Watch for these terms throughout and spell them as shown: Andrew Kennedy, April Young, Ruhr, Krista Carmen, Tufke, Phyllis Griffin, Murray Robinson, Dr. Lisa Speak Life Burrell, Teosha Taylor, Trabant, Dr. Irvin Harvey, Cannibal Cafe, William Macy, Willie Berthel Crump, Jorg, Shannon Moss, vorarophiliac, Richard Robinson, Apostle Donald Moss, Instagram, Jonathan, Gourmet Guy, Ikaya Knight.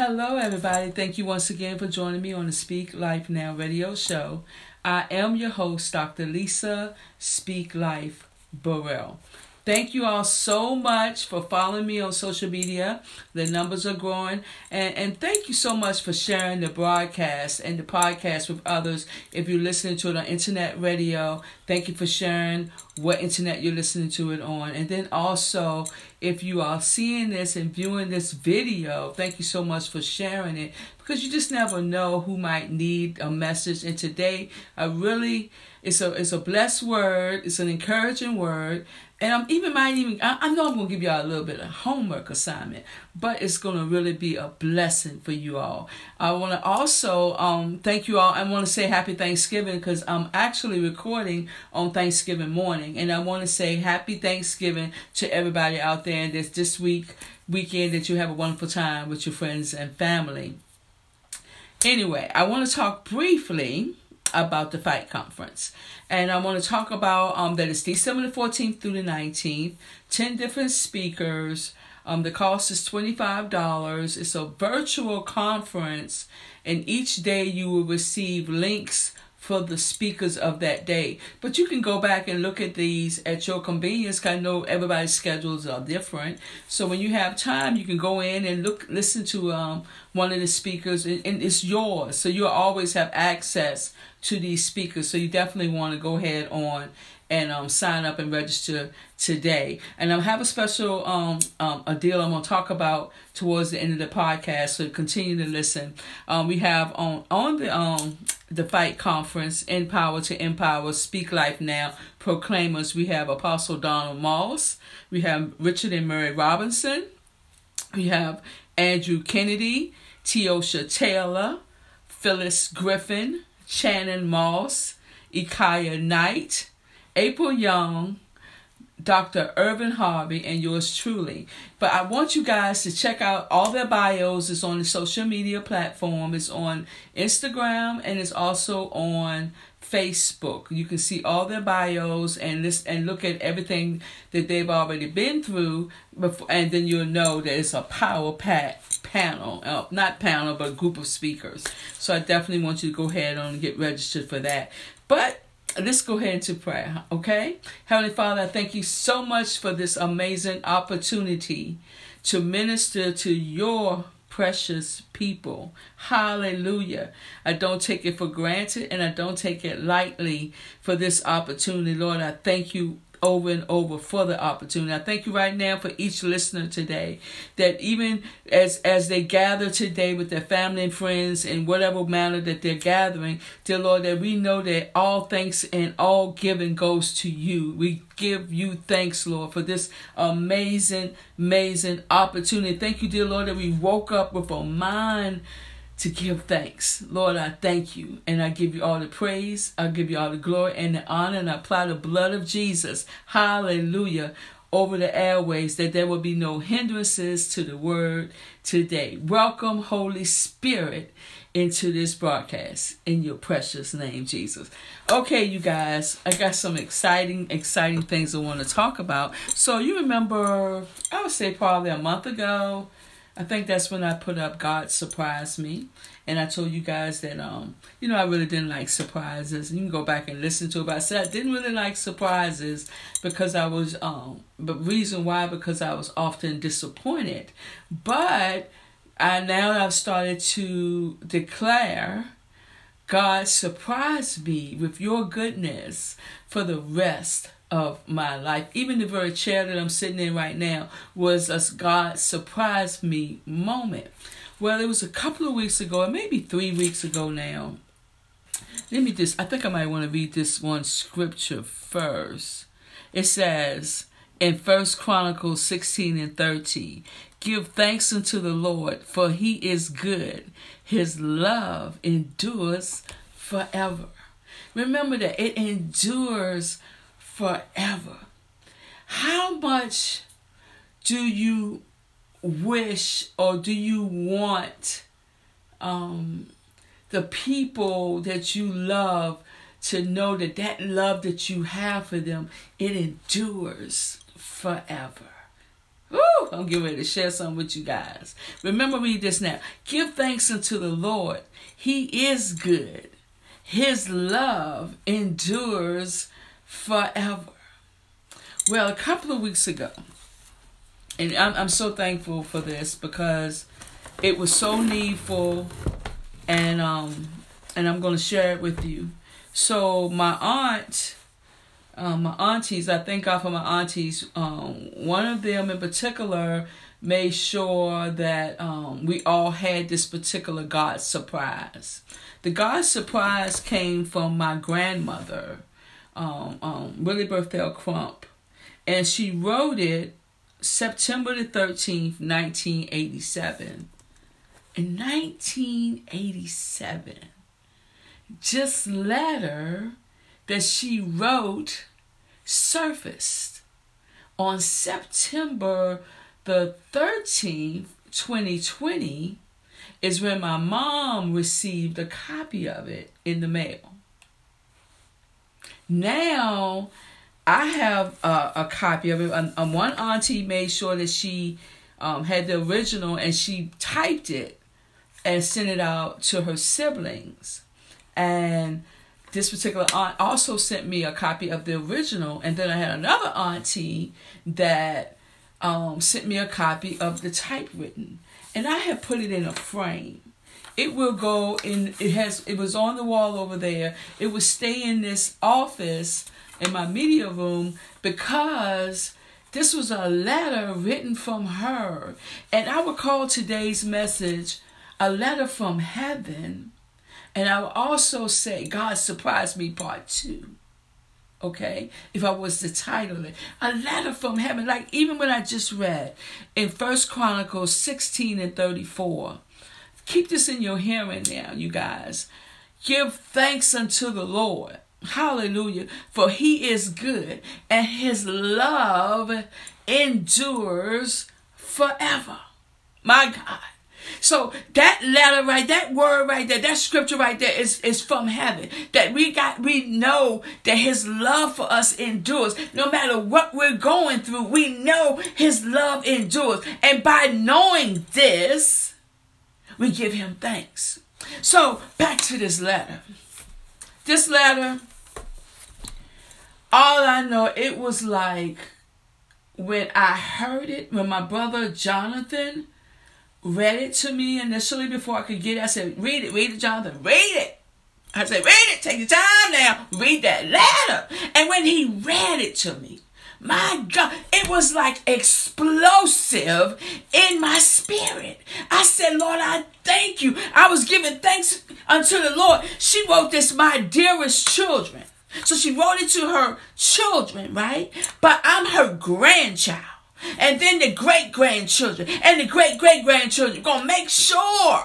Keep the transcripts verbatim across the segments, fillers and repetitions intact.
Hello, everybody. Thank you once again for joining me on the Speak Life Now radio show. I am your host, Doctor Lisa Speak Life Burrell. Thank you all so much for following me on social media. The numbers are growing. And, and thank you so much for sharing the broadcast and the podcast with others. If you're listening to it on internet radio, thank you for sharing what internet you're listening to it on. And then also, if you are seeing this and viewing this video, thank you so much for sharing it, because you just never know who might need a message. And today, I really, it's a, it's a blessed word. It's an encouraging word. And I'm even might even I, I know I'm gonna give y'all a little bit of homework assignment, but it's gonna really be a blessing for you all. I want to also um thank you all. I want to say Happy Thanksgiving, because I'm actually recording on Thanksgiving morning, and I want to say Happy Thanksgiving to everybody out there. And this this week weekend that you have a wonderful time with your friends and family. Anyway, I want to talk briefly about the Fight Conference. And I want to talk about um, that it's December the fourteenth through the nineteenth. ten different speakers. Um, the cost is twenty-five dollars. It's a virtual conference, and each day you will receive links for the speakers of that day. But you can go back and look at these at your convenience, because I know everybody's schedules are different. So when you have time, you can go in and look, listen to um one of the speakers, and, and it's yours. So you'll always have access to these speakers. So you definitely want to go ahead on and um sign up and register today. And I have a special um, um a deal I'm going to talk about towards the end of the podcast, so continue to listen. Um, we have on on the um the Fight Conference, in power to empower Speak Life Now proclaimers. We have Apostle Donald Moss, we have Richard and Murray Robinson, we have Andrew Kennedy, Teosha Taylor, Phyllis Griffin, Shannon Moss, Ikaya Knight, April Young, Doctor Irvin Harvey, and yours truly. But I want you guys to check out all their bios. It's on the social media platform. It's on Instagram, and it's also on Facebook. You can see all their bios and list, and look at everything that they've already been through before, and then you'll know that it's a power pack panel, uh, not panel, but group of speakers. So I definitely want you to go ahead and get registered for that. But let's go ahead to prayer, okay? Heavenly Father, I thank you so much for this amazing opportunity to minister to your precious people. Hallelujah. I don't take it for granted, and I don't take it lightly for this opportunity. Lord, I thank you over and over for the opportunity. I thank you right now for each listener today, that even as as they gather today with their family and friends in whatever manner that they're gathering, dear Lord, that we know that all thanks and all giving goes to you. We give you thanks, Lord, for this amazing, amazing opportunity. Thank you, dear Lord, that we woke up with a mind to give thanks. Lord, I thank you, and I give you all the praise, I give you all the glory and the honor, and I apply the blood of Jesus, hallelujah, over the airways, that there will be no hindrances to the word today. Welcome, Holy Spirit, into this broadcast, in your precious name, Jesus. Okay, you guys, I got some exciting, exciting things I want to talk about. So you remember, I would say probably a month ago, I think that's when I put up God Surprised Me. And I told you guys that, um, you know, I really didn't like surprises. You can go back and listen to it. But I said I didn't really like surprises because I was, um, but reason why, because I was often disappointed. But I now I've started to declare, God surprised me with your goodness for the rest of my life. Even the very chair that I'm sitting in right now was a God surprised me moment. Well, it was a couple of weeks ago, or maybe three weeks ago now. Let me just, I think I might want to read this one scripture first. It says in First Chronicles sixteen and thirteen, give thanks unto the Lord, for he is good. His love endures forever. Remember that it endures forever. How much do you wish, or do you want um, the people that you love to know that that love that you have for them, it endures forever? Woo! Woo, I'm getting ready to share something with you guys. Remember, read this now. Give thanks unto the Lord. He is good. His love endures forever. Well, a couple of weeks ago, and I'm, I'm so thankful for this because it was so needful, and um, and I'm going to share it with you. So my aunt, um, my aunties, I thank God for my aunties. Um, one of them in particular made sure that um, we all had this particular God surprise. The God surprise came from my grandmother, um, um, Willie Berthel Crump, and she wrote it September the thirteenth, nineteen eighty-seven. In nineteen eighty-seven, this letter that she wrote surfaced on September the thirteenth, twenty twenty, is when my mom received a copy of it in the mail. Now, I have a, a copy of it. Um, um, one auntie made sure that she um, had the original, and she typed it and sent it out to her siblings. And this particular aunt also sent me a copy of the original. And then I had another auntie that um, sent me a copy of the typewritten. And I had put it in a frame. It will go in, it has, it was on the wall over there. It will stay in this office in my media room, because this was a letter written from her. And I would call today's message a letter from heaven. And I would also say, God surprised me part two. Okay? If I was to title it, a letter from heaven. Like even when I just read in First Chronicles sixteen and thirty-four. Keep this in your hearing now, you guys. Give thanks unto the Lord. Hallelujah. For he is good, and his love endures forever. My God. So that letter right, that word right there, that scripture right there is, is from heaven. That we got, we know that his love for us endures. No matter what we're going through, we know his love endures. And by knowing this, we give him thanks. So back to this letter. This letter, all I know, it was like when I heard it, when my brother Jonathan read it to me initially before I could get it, I said, read it, read it, Jonathan, read it. I said, read it, take your time now, read that letter. And when he read it to me, my God, it was like explosive in my spirit. I said, Lord, I thank you. I was giving thanks unto the Lord. She wrote this, my dearest children. So she wrote it to her children, right? But I'm her grandchild. And then the great-grandchildren and the great-great-grandchildren. Gonna make sure,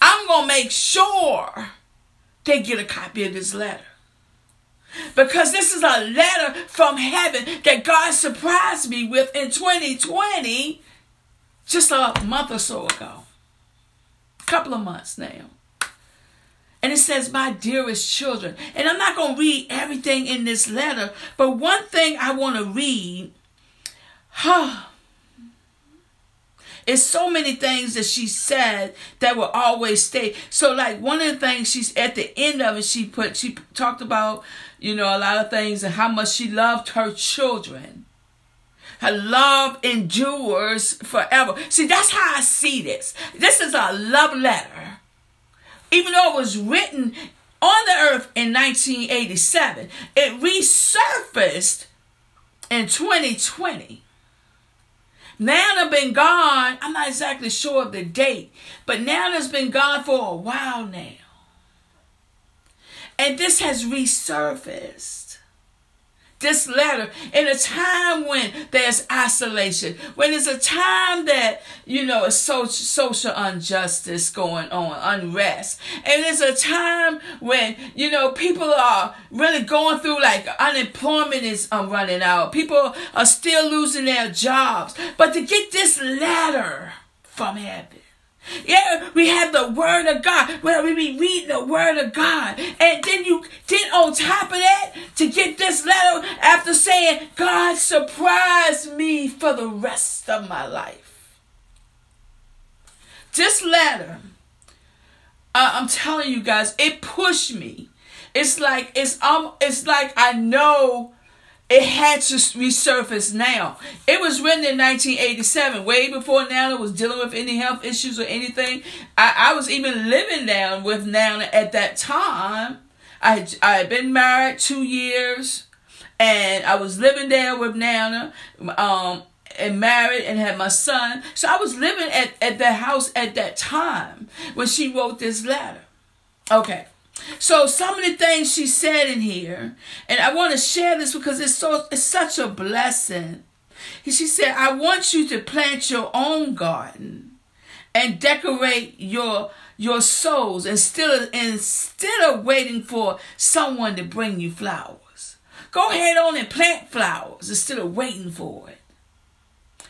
I'm gonna make sure they get a copy of this letter. Because this is a letter from heaven that God surprised me with in twenty twenty, just a month or so ago. A couple of months now. And it says, my dearest children. And I'm not going to read everything in this letter, but one thing I want to read, huh, it's so many things that she said that will always stay. So like one of the things she's at the end of it, she put, she talked about, you know, a lot of things and how much she loved her children. Her love endures forever. See, that's how I see this. This is a love letter. Even though it was written on the earth in nineteen eighty-seven, it resurfaced in twenty twenty. Now they've been gone, I'm not exactly sure of the date, but now it's been gone for a while now. And this has resurfaced, this letter, in a time when there's isolation, when there's a time that, you know, it's so, social injustice going on, unrest. And there's a time when, you know, people are really going through, like, unemployment is um, running out. People are still losing their jobs. But to get this letter from heaven, Yeah, we have the word of God. Well, we be reading the word of God. And then you did on top of that to get this letter after saying, God surprised me for the rest of my life. This letter, uh, I'm telling you guys, it pushed me. It's like it's um, it's like I know it had to resurface now. It was written in nineteen eighty-seven, way before Nana was dealing with any health issues or anything. I, I was even living down with Nana at that time. I, I had been married two years, and I was living there with Nana, um, and married and had my son. So I was living at, at that house at that time when she wrote this letter. Okay. So some of the things she said in here, and I want to share this because it's so it's such a blessing. She said, I want you to plant your own garden and decorate your your souls instead, instead of waiting for someone to bring you flowers. Go ahead on and plant flowers instead of waiting for it.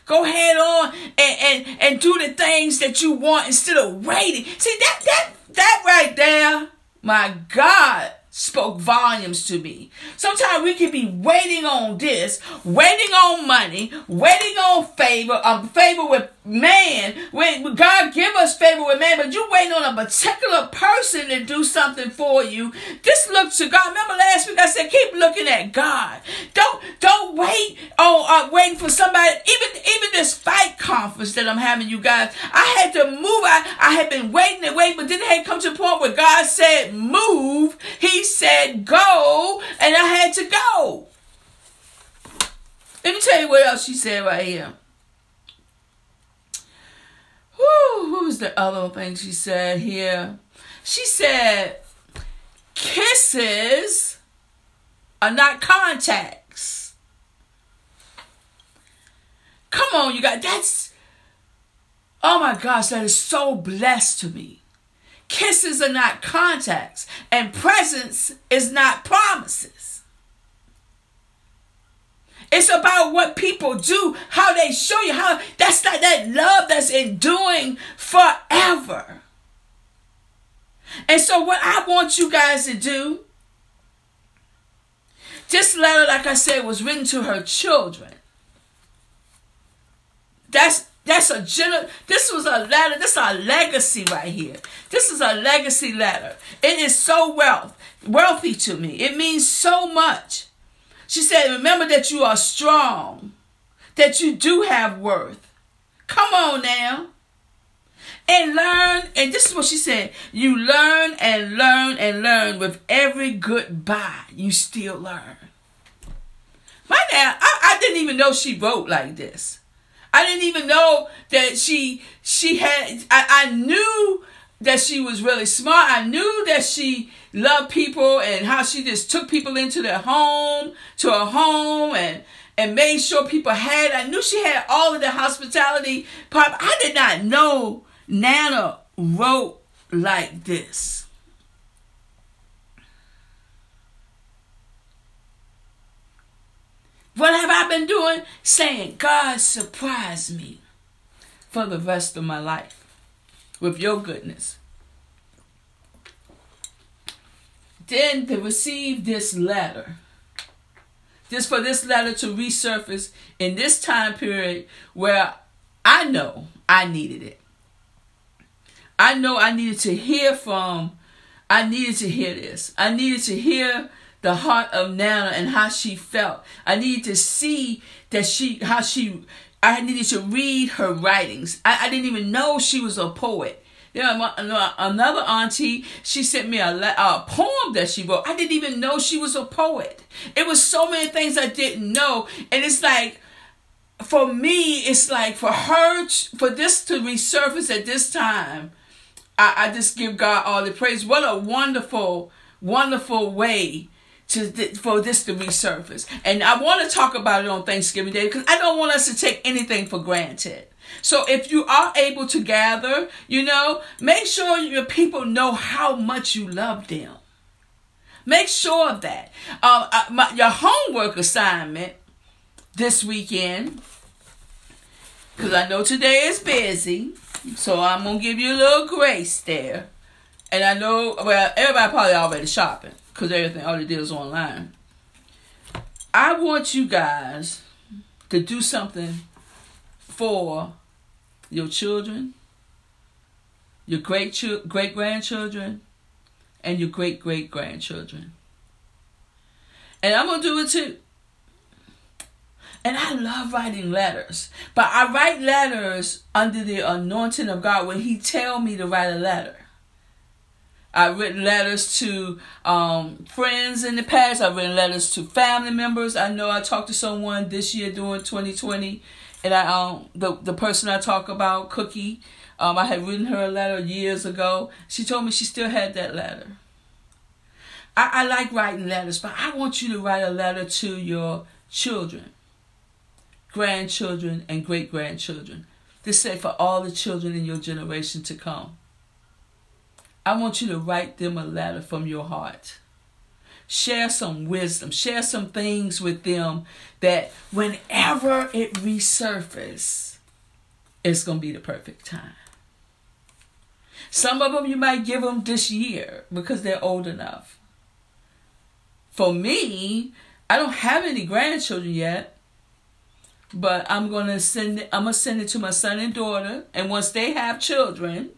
Go ahead on and, and, and do the things that you want instead of waiting. See, that that that right there, my God, spoke volumes to me. Sometimes we can be waiting on this, waiting on money, waiting on favor, um, favor with man. When God give us favor with man, but you waiting on a particular person to do something for you. Just look to God. Remember last week I said, keep looking at God. Don't don't wait on uh, waiting for somebody. Even even this fight conference that I'm having, you guys, I had to move. I, I had been waiting and waiting, but then it had come to a point where God said move. He said go, and I had to go. Let me tell you what else she said right here. Woo, what was the other thing she said here? She said, kisses are not contacts. Come on, you guys. That's, oh my gosh, that is so blessed to me. Kisses are not contacts, and presents is not promises. It's about what people do, how they show you, how that's not that love that's enduring forever. And so what I want you guys to do, this letter, like I said, was written to her children. That's that's a gener- this was a letter, this is a legacy right here. This is a legacy letter. It is so wealth, wealthy to me. It means so much. She said, remember that you are strong, that you do have worth. Come on now. And learn, and this is what she said, you learn and learn and learn. With every goodbye, you still learn. My dad, I, I didn't even know she wrote like this. I didn't even know that she, she had, I, I knew that she was really smart. I knew that she loved people and how she just took people into their home, to her home, and, and made sure people had, I knew she had all of the hospitality part. I did not know Nana wrote like this. What have I been doing? Saying, God surprised me for the rest of my life with your goodness. Then to receive this letter, just for this letter to resurface in this time period where I know I needed it. I know I needed to hear from, I needed to hear this. I needed to hear the heart of Nana and how she felt. I needed to see that she, how she, I needed to read her writings. I, I didn't even know she was a poet. Yeah, another auntie, she sent me a, a poem that she wrote. I didn't even know she was a poet. It was so many things I didn't know. And it's like, for me, it's like for her, for this to resurface at this time, I, I just give God all the praise. What a wonderful, wonderful way to, for this to resurface. And I want to talk about it on Thanksgiving Day because I don't want us to take anything for granted. So if you are able to gather, you know, make sure your people know how much you love them. Make sure of that. Uh, uh, my, your homework assignment this weekend, because I know today is busy, So I'm going to give you a little grace there. And I know, well, everybody probably already shopping because everything, all they did is online. I want you guys to do something for your children, your great ch- great grandchildren, and your great great grandchildren. And I'm going to do it too. And I love writing letters. But I write letters under the anointing of God when he tell me to write a letter. I've written letters to um, friends in the past. I've written letters to family members. I know I talked to someone this year during twenty twenty. And I um, the, the person I talk about, Cookie, um, I had written her a letter years ago. She told me she still had that letter. I, I like writing letters, but I want you to write a letter to your children, grandchildren, and great-grandchildren. This said for all the children in your generation to come. I want you to write them a letter from your heart. Share some wisdom. Share some things with them that whenever it resurfaces, it's going to be the perfect time. Some of them you might give them this year because they're old enough. For me, I don't have any grandchildren yet. But I'm going to send it, I'm going to send it to my son and daughter. And once they have children,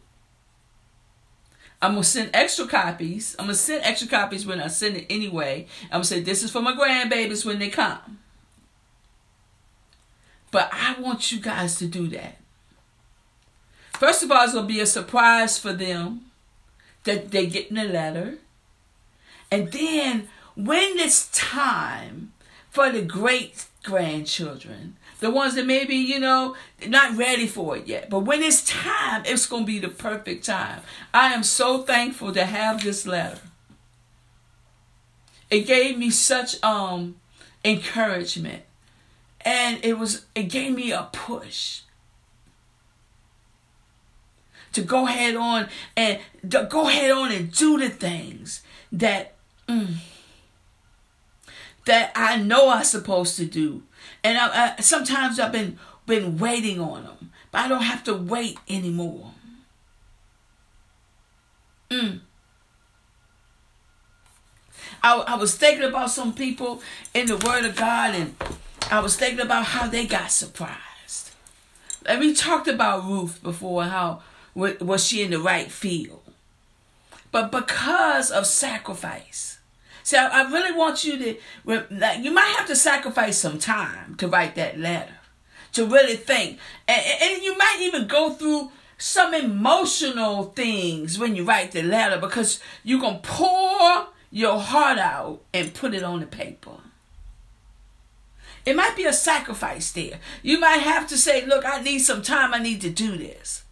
I'm going to send extra copies. I'm going to send extra copies when I send it anyway. I'm going to say, this is for my grandbabies when they come. But I want you guys to do that. First of all, it's going to be a surprise for them that they're getting a letter. And then when it's time for the great grandchildren, the ones that maybe, you know, not ready for it yet. But when it's time, it's going to be the perfect time. I am so thankful to have this letter. It gave me such um encouragement. And it was it gave me a push to go head on and to go head on and do the things that mm, that I know I'm supposed to do. And I, I, sometimes I've been, been waiting on them. But I don't have to wait anymore. Mm. I, I was thinking about some people in the Word of God. And I was thinking about how they got surprised. And we talked about Ruth before. How was she in the right field? But because of sacrifice. See, I really want you to, you might have to sacrifice some time to write that letter, to really think. And, and you might even go through some emotional things when you write the letter because you're going to pour your heart out and put it on the paper. It might be a sacrifice there. You might have to say, look, I need some time. I need to do this.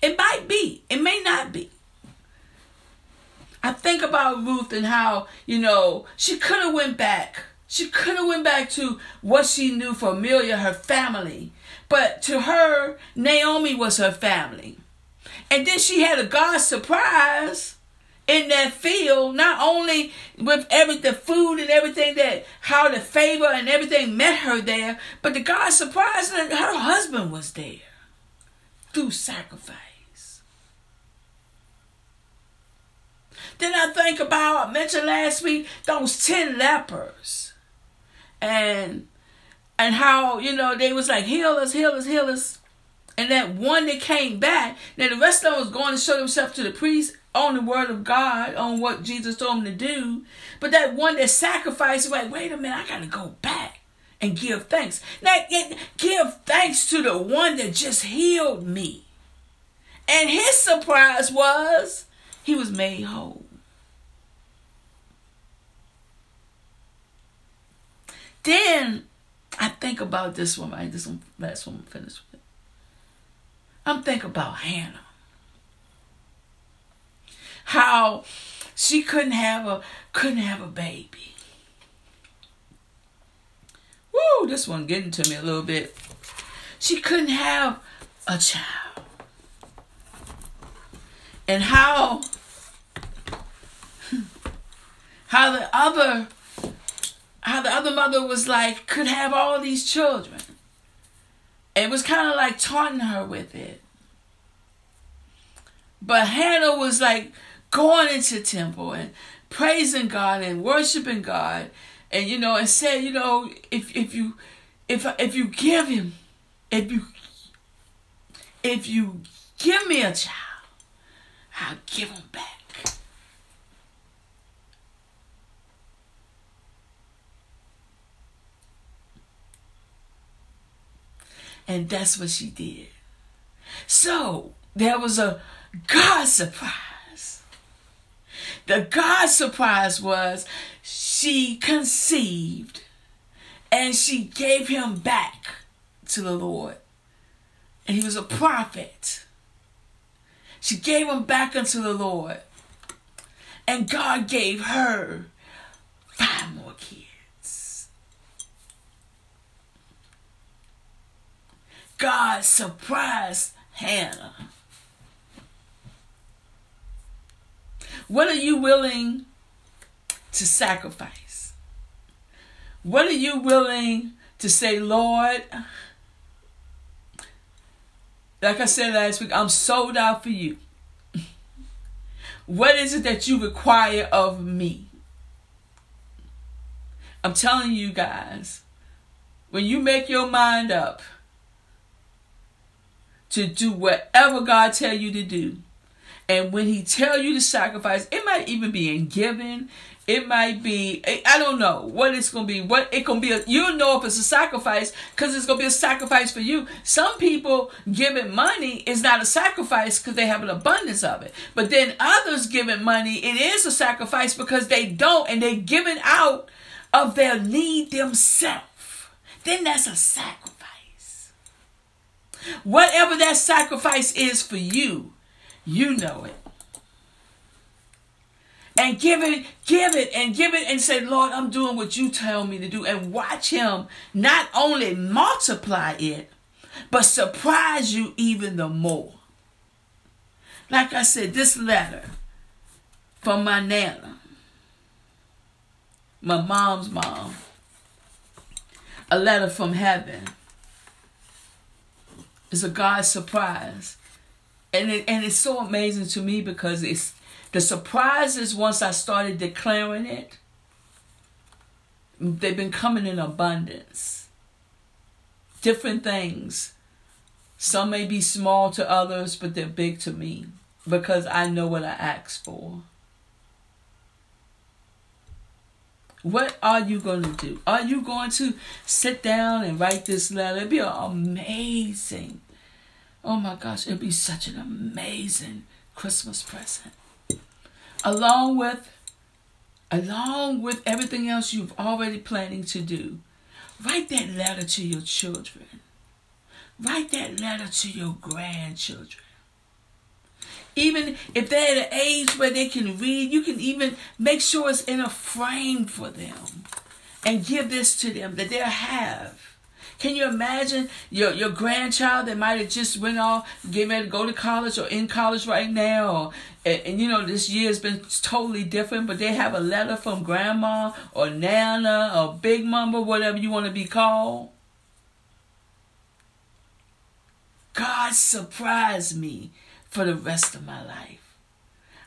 It might be. It may not be. I think about Ruth and how, you know, she could have went back. She could have went back to what she knew for Amelia, her family. But to her, Naomi was her family. And then she had a God surprise in that field, not only with every the food and everything that, how the favor and everything met her there, but the God surprise that her husband was there through sacrifice. Then I think about, I mentioned last week, those ten lepers. And and how, you know, they was like, heal us, heal us, heal us. And that one that came back, then the rest of them was going to show themselves to the priest on the word of God, on what Jesus told them to do. But that one that sacrificed, like, wait a minute, I got to go back and give thanks. Now, give thanks to the one that just healed me. And his surprise was, he was made whole. Then I think about this one, right? This one, last one I'm finished with. I'm thinking about Hannah. How she couldn't have a couldn't have a baby. Woo, this one getting to me a little bit. She couldn't have a child. And how How the other, how the other mother was like, could have all these children. It was kind of like taunting her with it. But Hannah was like going into temple and praising God and worshiping God, and you know, and said, you know, if if you if if you give him, if you if you give me a child, I'll give him back. And that's what she did. So there was a God surprise. The God surprise was she conceived and she gave him back to the Lord. And he was a prophet. She gave him back unto the Lord. And God gave her five more kids. God surprised Hannah. What are you willing to sacrifice? What are you willing to say, Lord? Like I said last week, I'm sold out for you. What is it that you require of me? I'm telling you guys, when you make your mind up to do whatever God tell you to do, and when he tell you to sacrifice, it might even be in giving. It might be, I don't know what it's going to be. What it going to be. A, you'll know if it's a sacrifice because it's going to be a sacrifice for you. Some people giving money is not a sacrifice because they have an abundance of it. But then others giving money, it is a sacrifice because they don't. And they're giving out of their need themselves. Then that's a sacrifice. Whatever that sacrifice is for you, you know it. And give it, give it, and give it, and say, Lord, I'm doing what you tell me to do. And watch him not only multiply it, but surprise you even the more. Like I said, this letter from my nana, my mom's mom, a letter from heaven, is a God surprise. And it, and it's so amazing to me because it's the surprises, once I started declaring it, they've been coming in abundance. Different things. Some may be small to others, but they're big to me because I know what I asked for. What are you going to do? Are you going to sit down and write this letter? It'd be amazing. Oh my gosh, it'd be such an amazing Christmas present. Along with, along with everything else you've already planning to do, write that letter to your children. Write that letter to your grandchildren. Even if they're at an age where they can read, you can even make sure it's in a frame for them and give this to them that they'll have. Can you imagine your, your grandchild that might have just went off, getting ready to go to college or in college right now? Or, and, and, you know, this year has been totally different, but they have a letter from grandma or nana or big mama, whatever you want to be called. God surprised me for the rest of my life.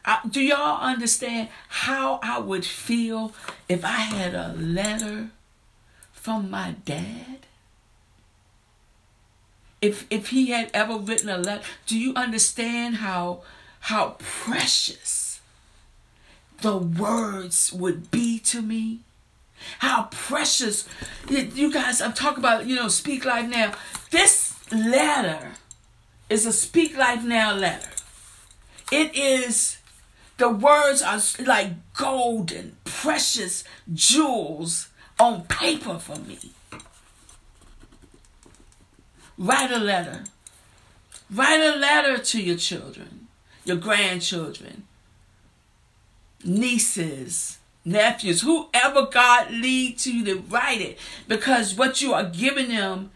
I, do y'all understand how I would feel if I had a letter from my dad? If if he had ever written a letter, do you understand how how precious the words would be to me? How precious, you guys, I'm talking about, you know, Speak Life Now. This letter is a Speak Life Now letter. It is, the words are like golden, precious jewels on paper for me. Write a letter. Write a letter to your children, your grandchildren, nieces, nephews, whoever God leads you to write it. Because what you are giving them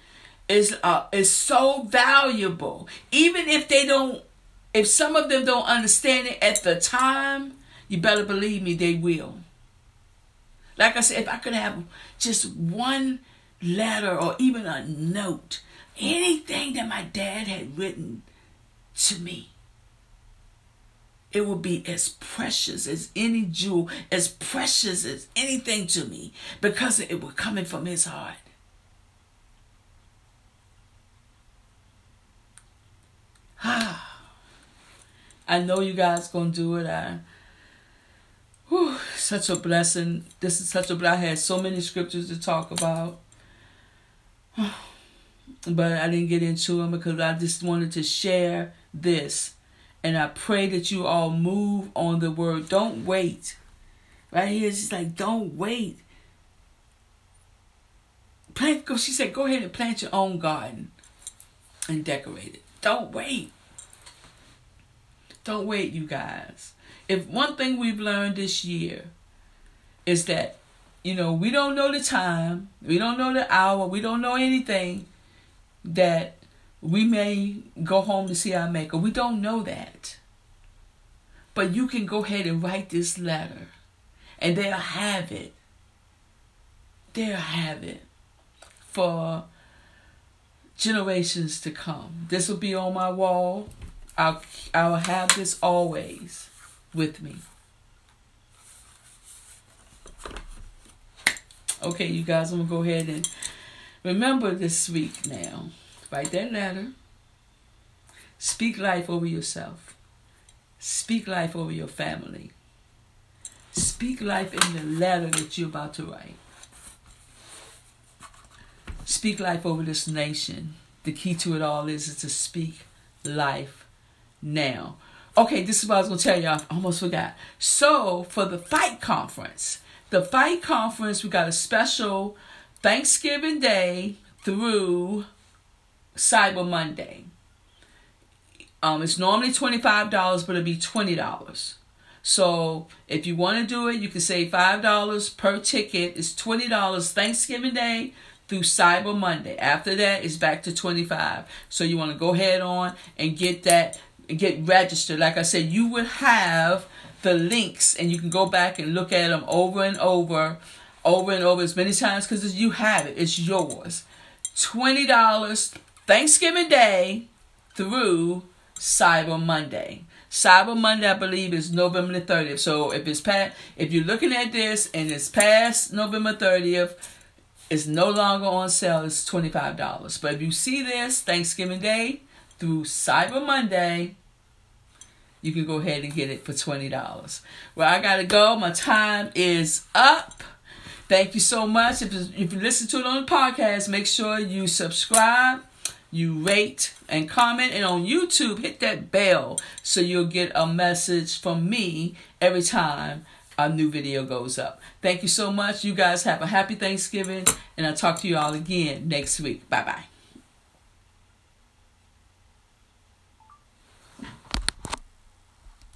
is uh, is so valuable. Even if they don't, if some of them don't understand it at the time, you better believe me, they will. Like I said, if I could have just one letter or even a note, anything that my dad had written to me, it will be as precious as any jewel, as precious as anything to me, because it was coming from his heart. Ah, I know you guys gonna do it. I, whew, such a blessing. This is such a blessing. I had so many scriptures to talk about, but I didn't get into them because I just wanted to share this. And I pray that you all move on the word. Don't wait. Right here, she's like, don't wait. Plant. She said, go ahead and plant your own garden and decorate it. Don't wait. Don't wait, you guys. If one thing we've learned this year is that, you know, we don't know the time. We don't know the hour. We don't know anything that we may go home to see our maker. We don't know that. But you can go ahead and write this letter. And they'll have it. They'll have it for generations to come. This will be on my wall. I'll, I'll have this always with me. Okay, you guys, I'm going to go ahead and remember this week now. Write that letter. Speak life over yourself. Speak life over your family. Speak life in the letter that you're about to write. Speak life over this nation. The key to it all is, is to speak life now. Okay, this is what I was going to tell y'all. I almost forgot. So, for the Fight Conference, the Fight Conference, we got a special Thanksgiving Day through Cyber Monday. Um, it's normally twenty-five dollars, but it'll be twenty dollars. So if you want to do it, you can save five dollars per ticket. It's twenty dollars Thanksgiving Day through Cyber Monday. After that, it's back to twenty-five dollars. So you want to go ahead on and get that, get registered. Like I said, you will have the links, and you can go back and look at them over and over, over and over as many times, because you have it. It's yours. twenty dollars Thanksgiving Day through Cyber Monday. Cyber Monday, I believe, is November the thirtieth. So if it's past, if you're looking at this and it's past November thirtieth, it's no longer on sale. It's twenty-five dollars. But if you see this Thanksgiving Day through Cyber Monday, you can go ahead and get it for twenty dollars. Well, I gotta go. My time is up. Thank you so much. If if you listen to it on the podcast, make sure you subscribe, you rate and comment, and on YouTube, hit that bell so you'll get a message from me every time a new video goes up. Thank you so much. You guys have a happy Thanksgiving, and I'll talk to you all again next week. Bye-bye.